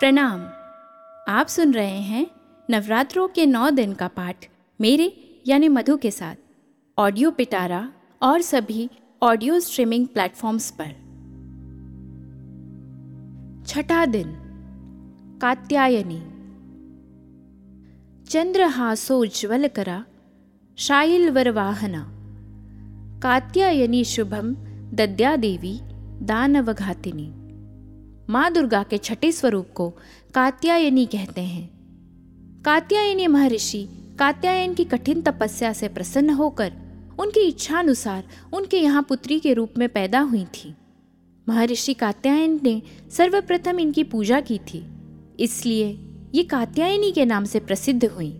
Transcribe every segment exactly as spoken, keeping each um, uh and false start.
प्रणाम। आप सुन रहे हैं नवरात्रों के नौ दिन का पाठ मेरे यानी मधु के साथ ऑडियो पिटारा और सभी ऑडियो स्ट्रीमिंग प्लेटफॉर्म्स पर। छठा दिन कात्यायनी। चंद्रहासोज्ज्वलकरा शायिलवरवाहना कात्यायनी शुभम दद्या देवी दानवघातिनी। माँ दुर्गा के छठे स्वरूप को कात्यायनी कहते हैं। कात्यायनी महर्षि कात्यायन की कठिन तपस्या से प्रसन्न होकर उनकी इच्छानुसार उनके यहाँ पुत्री के रूप में पैदा हुई थी। महर्षि कात्यायन ने सर्वप्रथम इनकी पूजा की थी, इसलिए ये कात्यायनी के नाम से प्रसिद्ध हुई।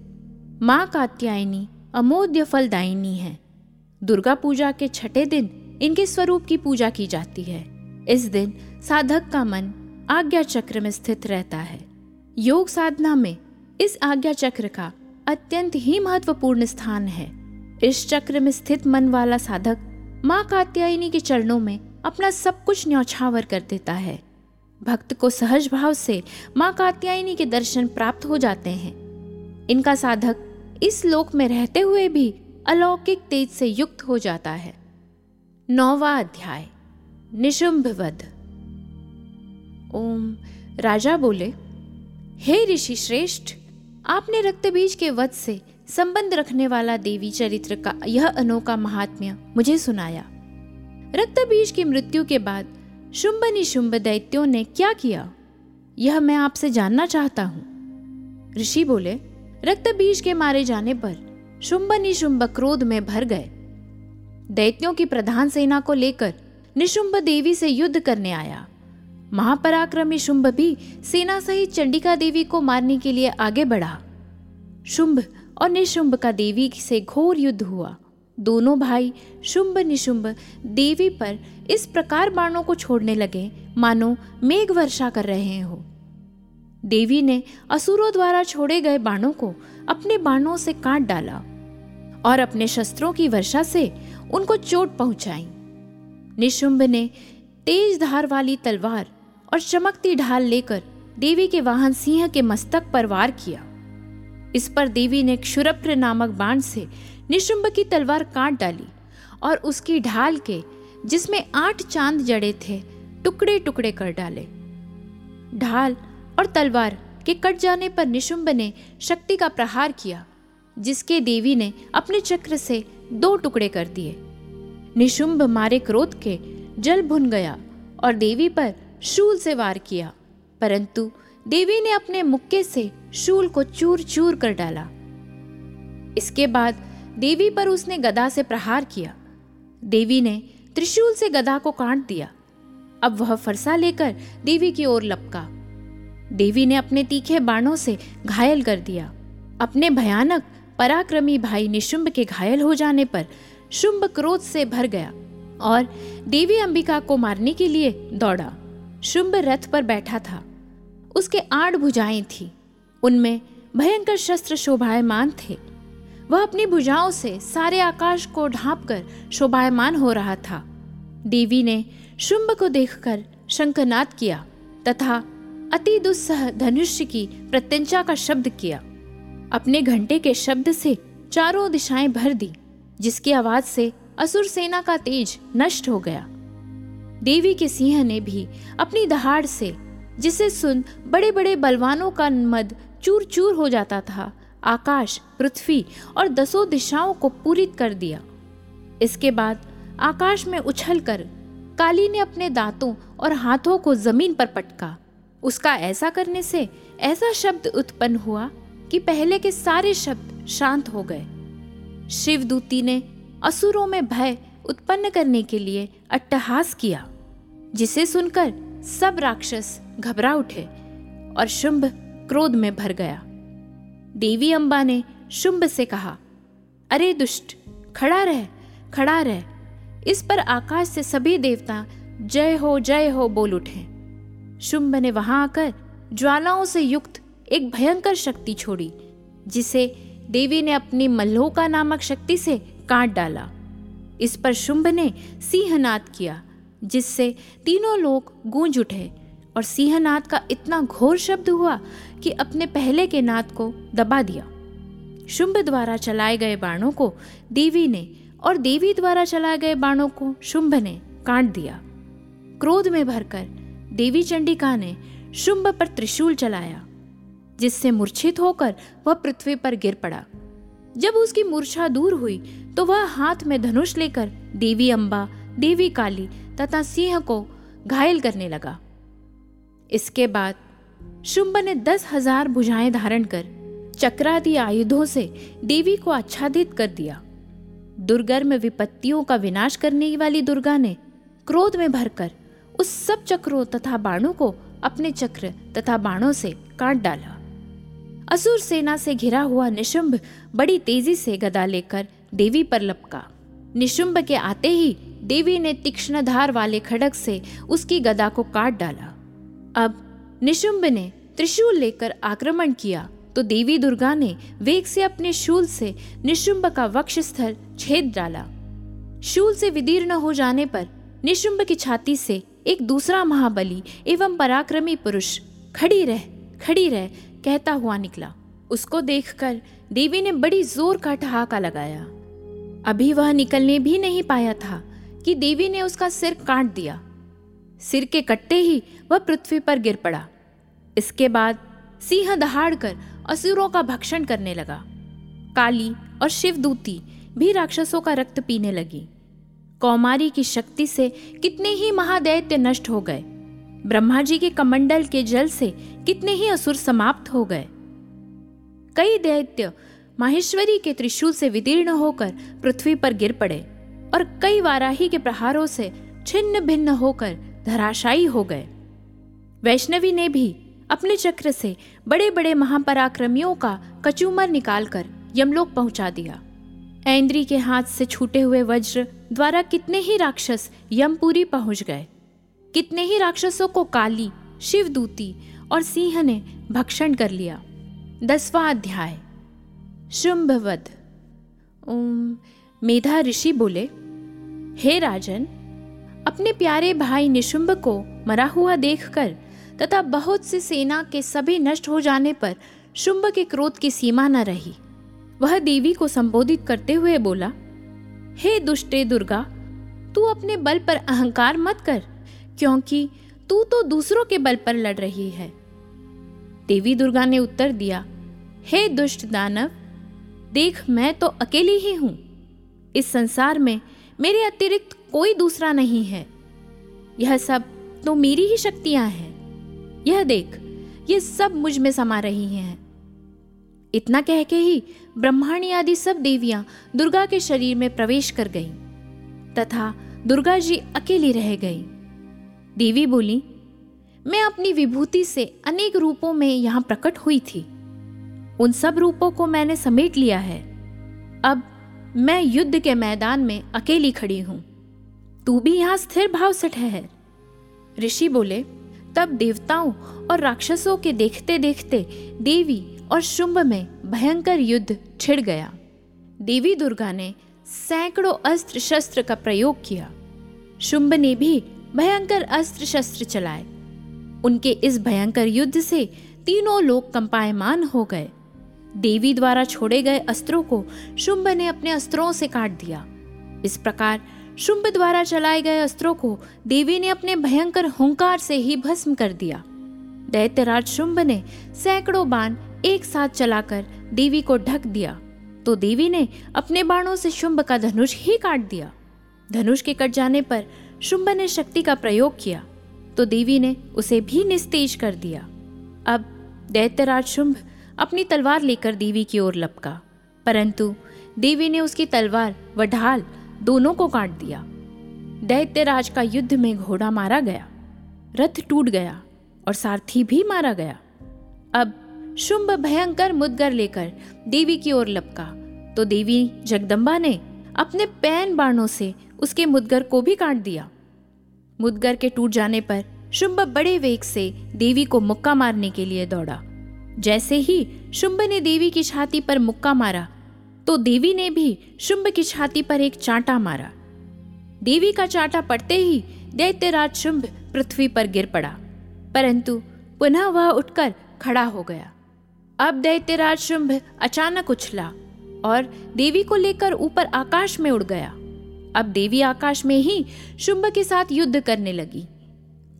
माँ कात्यायनी अमोद्य फलदायिनी है। दुर्गा पूजा के छठे दिन इनके स्वरूप की पूजा की जाती है। इस दिन साधक का मन आज्ञा चक्र में स्थित रहता है। योग साधना में इस आज्ञा चक्र का अत्यंत ही महत्वपूर्ण स्थान है। इस चक्र में स्थित मन वाला साधक माँ कात्यायनी के चरणों में अपना सब कुछ न्यौछावर कर देता है। भक्त को सहज भाव से माँ कात्यायनी के दर्शन प्राप्त हो जाते हैं। इनका साधक इस लोक में रहते हुए भी अलौकिक तेज से युक्त हो जाता है। नौवा अध्याय निशुंभवध। ओम। राजा बोले, हे ऋषि श्रेष्ठ, आपने रक्तबीज के वध से संबंध रखने वाला देवी चरित्र का यह अनोखा महात्म्य मुझे सुनाया। रक्तबीज की मृत्यु के बाद शुंभ निशुंभ दैत्यों ने क्या किया, यह मैं आपसे जानना चाहता हूँ। ऋषि बोले, रक्तबीज के मारे जाने पर शुंभ निशुंभ क्रोध में भर गए। दैत्यों की प्रधान सेना को लेकर निशुंभ देवी से युद्ध करने आया। महापराक्रमी शुंभ भी सेना सहित चंडिका देवी को मारने के लिए आगे बढ़ा। शुंभ और निशुंभ का देवी से घोर युद्ध हुआ। दोनों भाई शुंभ निशुंभ देवी पर इस प्रकार बाणों को छोड़ने लगे मानो मेघ वर्षा कर रहे हो। देवी ने असुरों द्वारा छोड़े गए बाणों को अपने बाणों से काट डाला और अपने शस्त्रों की वर्षा से उनको चोट पहुंचाई। निशुंभ ने तेज धार वाली तलवार और चमकती ढाल लेकर देवी के वाहन सिंह के मस्तक पर वार किया। इस पर देवी ने क्षुरप्र नामक बाण से निशुंभ की तलवार काट डाली और उसकी ढाल के, जिसमें आठ चांद जड़े थे, टुकड़े टुकड़े कर डाले। ढाल और तलवार के कट जाने पर निशुंभ ने शक्ति का प्रहार किया, जिसके देवी ने अपने चक्र से दो टुकड़े कर दिए। निशुंभ मारे क्रोध के जल भुन गया और देवी पर शूल से वार किया, परंतु देवी ने अपने मुक्के से शूल को चूर चूर कर डाला। इसके बाद देवी पर उसने गदा से प्रहार किया। देवी ने त्रिशूल से गदा को काट दिया। अब वह फरसा लेकर देवी की ओर लपका। देवी ने अपने तीखे बाणों से घायल कर दिया। अपने भयानक पराक्रमी भाई निशुंभ के घायल हो जाने पर शुंभ क्रोध से भर गया और देवी अंबिका को मारने के लिए दौड़ा। शुंभ रथ पर बैठा था। उसके आठ भुजाएं थी, उनमें भयंकर शस्त्र शोभायमान थे। वह अपनी भुजाओं से सारे आकाश को ढांपकर शोभायमान हो रहा था। देवी ने शुंभ को देखकर शंखनाद किया तथा अति दुस्सह धनुष की प्रत्यंचा का शब्द किया। अपने घंटे के शब्द से चारों दिशाएं भर दी, जिसकी आवाज से असुर सेना का तेज नष्ट हो गया। देवी के सिंह ने भी अपनी दहाड़ से, जिसे सुन बड़े बड़े बलवानों का मद चूर चूर हो जाता था, आकाश, पृथ्वी और दसों दिशाओं को पूरित कर दिया। इसके बाद आकाश में उछलकर काली ने अपने दांतों और हाथों को जमीन पर पटका। उसका ऐसा करने से ऐसा शब्द उत्पन्न हुआ कि पहले के सारे शब्द शांत हो गए। शिवदूती ने असुरों में भय उत्पन्न करने के लिए अट्टहास किया, जिसे सुनकर सब राक्षस घबरा उठे और शुंभ क्रोध में भर गया। देवी अंबा ने शुंभ से कहा, अरे दुष्ट, खड़ा रह, खड़ा रह। इस पर आकाश से सभी देवता जय हो जय हो बोल उठे। शुंभ ने वहां आकर ज्वालाओं से युक्त एक भयंकर शक्ति छोड़ी, जिसे देवी ने अपनी मल्होका नामक शक्ति से काट डाला। इस पर शुंभ ने सिंहनाद किया, जिससे तीनों लोग गूंज उठे और सिंहनाद का इतना घोर शब्द हुआ कि अपने पहले के नाद को दबा दिया। शुंभ द्वारा चलाए गए बाणों को देवी ने और देवी द्वारा चलाए गए बाणों को शुंभ ने काट दिया। क्रोध में भरकर देवी चंडिका ने शुंभ पर त्रिशूल चलाया, जिससे मूर्छित होकर वह पृथ्वी पर गिर पड़ा। जब उसकी मूर्छा दूर हुई तो वह हाथ में धनुष लेकर देवी अंबा, देवी काली तथा सिंह को घायल करने लगा। इसके बाद शुंभ ने दस हजार भुजाएं धारण कर चक्रादि आयुधों से देवी को आच्छादित कर दिया। दुर्गर्म विपत्तियों का विनाश करने वाली दुर्गा ने क्रोध में भरकर उस सब चक्रों तथा बाणों को अपने चक्र तथा बाणों से काट डाला। असुर सेना से घिरा हुआ निशुंभ बड़ी तेजी से गदा लेकर देवी पर लपका। निशुंभ के आते ही देवी ने तीक्ष्ण धार वाले खड्ग से उसकी गदा को काट डाला। अब निशुंभ ने त्रिशूल लेकर आक्रमण किया तो देवी दुर्गा ने वेग से अपने शूल से निशुंभ का वक्षस्थल छेद डाला। शूल से विदीर्ण हो जाने पर निशुंभ की छाती से एक दूसरा महाबली एवं पराक्रमी पुरुष खड़ी रह खड़ी रह कहता हुआ निकला। उसको देखकर देवी ने बड़ी जोर का ठहाका लगाया। अभी वह निकलने भी नहीं पाया था कि देवी ने उसका सिर काट दिया। सिर के कटते ही वह पृथ्वी पर गिर पड़ा। इसके बाद सिंह दहाड़ कर असुरों का भक्षण करने लगा। काली और शिवदूती भी राक्षसों का रक्त पीने लगी। कौमारी की शक्ति से कितने ही महादैत्य नष्ट हो गए। ब्रह्मा जी के कमंडल के जल से कितने ही असुर समाप्त हो गए। कई दैत्य माहेश्वरी के त्रिशूल से विदीर्ण होकर पृथ्वी पर गिर पड़े और कई वाराही के प्रहारों से छिन्न भिन्न होकर धराशायी हो गए। वैष्णवी ने भी अपने चक्र से बड़े बड़े महापराक्रमियों का कचूमर निकालकर यमलोक पहुंचा दिया। ऐन्द्री के हाथ से छूटे हुए वज्र द्वारा कितने ही राक्षस यमपुरी पहुंच गए। कितने ही राक्षसों को काली, शिवदूती और सिंह ने भक्षण कर लिया। दसवां अध्याय शुंभवध। ओम मेधा ऋषि बोले, हे राजन, अपने प्यारे भाई निशुंभ को मरा हुआ देखकर तथा बहुत सी सेना के सभी नष्ट हो जाने पर शुंभ के क्रोध की सीमा न रही। वह देवी को संबोधित करते हुए बोला, हे दुष्टे दुर्गा, तू अपने बल पर अहंकार मत कर, क्योंकि तू तो दूसरों के बल पर लड़ रही है। देवी दुर्गा ने उत्तर दिया, हे दुष्ट दानव, देख मैं तो अकेली ही हूं। इस संसार में मेरे अतिरिक्त कोई दूसरा नहीं है। यह सब तो मेरी ही शक्तियां हैं। यह देख, ये सब मुझ में समा रही हैं। इतना कह के ही ब्रह्माणी आदि सब देवियां दुर्गा के शरीर में प्रवेश कर गईं तथा दुर्गा जी अकेली रह गई। देवी बोली, मैं अपनी विभूति से अनेक रूपों में यहाँ प्रकट हुई थी। उन सब रूपों को मैंने समेट लिया है। अब मैं युद्ध के मैदान में अकेली खड़ी हूँ। तू भी यहाँ स्थिर भाव से ठहर। ऋषि बोले, तब देवताओं और राक्षसों के देखते देखते देवी और शुंभ में भयंकर युद्ध छिड़ गया। देवी दुर्गा ने सैकड़ों अस्त्र शस्त्र का प्रयोग किया। शुंभ ने भी भयंकर अस्त्र शस्त्र चलाए। उनके इस भयंकर युद्ध से तीनों लोग कंपायमान हो गए। देवी द्वारा छोड़े गए अस्त्रों को शुंभ ने अपने अस्त्रों से काट दिया। इस प्रकार शुंभ द्वारा चलाए गए अस्त्रों को देवी ने अपने भयंकर हुंकार से ही भस्म कर दिया। दैत्यराज शुंभ ने सैकड़ों बाण एक साथ चलाकर देवी को ढक दिया तो देवी ने अपने बाणों से शुंभ का धनुष ही काट दिया। धनुष के कट जाने पर शुंभ ने शक्ति का प्रयोग किया तो देवी ने उसे भी निस्तेज कर दिया। अब दैत्यराज शुंभ अपनी तलवार लेकर देवी की ओर लपका, परंतु देवी ने उसकी तलवार व ढाल दोनों को काट दिया। दैत्यराज का युद्ध में घोड़ा मारा गया, रथ टूट गया और सारथी भी मारा गया। अब शुंभ भयंकर मुद्गर लेकर देवी की ओर लपका तो देवी जगदम्बा ने अपने पैन बाणों से उसके मुद्गर को भी काट दिया। मुद्गर के टूट जाने पर शुंभ बड़े वेग से देवी को मुक्का मारने के लिए दौड़ा। जैसे ही शुंभ ने देवी की छाती पर मुक्का मारा तो देवी ने भी शुंभ की छाती पर एक चांटा मारा। देवी का चांटा पड़ते ही दैत्यराज शुंभ पृथ्वी पर गिर पड़ा। परंतु पुनः वह उठकर खड़ा हो गया। अब दैत्यराज शुंभ अचानक उछला और देवी को लेकर ऊपर आकाश में उड़ गया। अब देवी आकाश में ही शुंभ के साथ युद्ध करने लगी।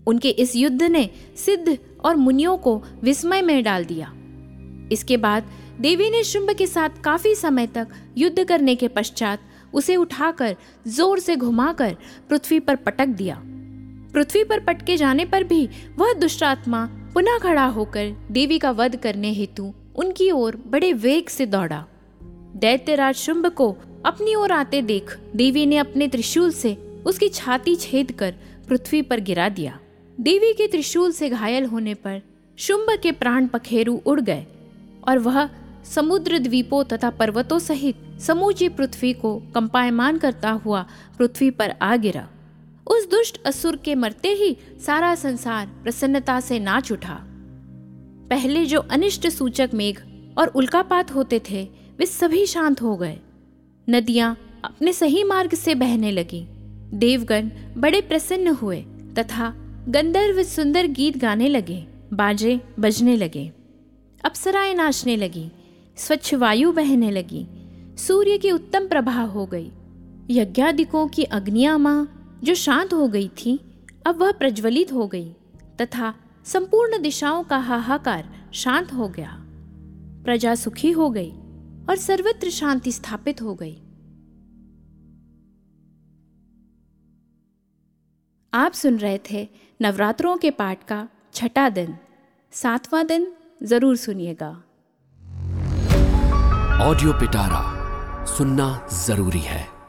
उनके इस युद्ध ने सिद्ध और मुनियों को विस्मय में डाल दिया। इसके बाद देवी ने शुंभ के साथ काफी समय तक युद्ध करने के पश्चात उसे उठाकर जोर से घुमाकर पृथ्वी पर पटक दिया। पृथ्वी पर पटके जाने पर भी वह दुष्टात्मा पुनः खड़ा होकर देवी का वध करने हेतु उनकी ओर बड़े वेग से दौड़ा। दैत्यराज शुंभ को अपनी ओर आते देख देवी ने अपने त्रिशूल से उसकी छाती छेद कर पृथ्वी पर गिरा दिया। देवी के त्रिशूल से घायल होने पर शुंभ के प्राण पखेरु उड़ गए और वह समुद्र द्वीपों तथा पर्वतों सहित समूची पृथ्वी को कंपायमान करता हुआ पृथ्वी पर आ गिरा। उस दुष्ट असुर के मरते ही सारा संसार प्रसन्नता से नाच उठा। पहले जो अनिष्ट सूचक मेघ और उल्कापात होते थे वे सभी शांत हो गए। नदियां अपने सही मार्ग से बहने लगी। देवगण बड़े प्रसन्न हुए तथा गंधर्व सुंदर गीत गाने लगे, बाजे बजने लगे, अप्सराएं नाचने लगी, स्वच्छ वायु बहने लगी, सूर्य की उत्तम प्रभा हो गई। यज्ञादिकों की अग्नियां मां जो शांत हो गई थी अब वह प्रज्वलित हो गई तथा संपूर्ण दिशाओं का हाहाकार शांत हो गया। प्रजा सुखी हो गई और सर्वत्र शांति स्थापित हो गई। आप सुन रहे थे नवरात्रों के पाठ का छठा दिन। सातवां दिन जरूर सुनिएगा। ऑडियो पिटारा सुनना जरूरी है।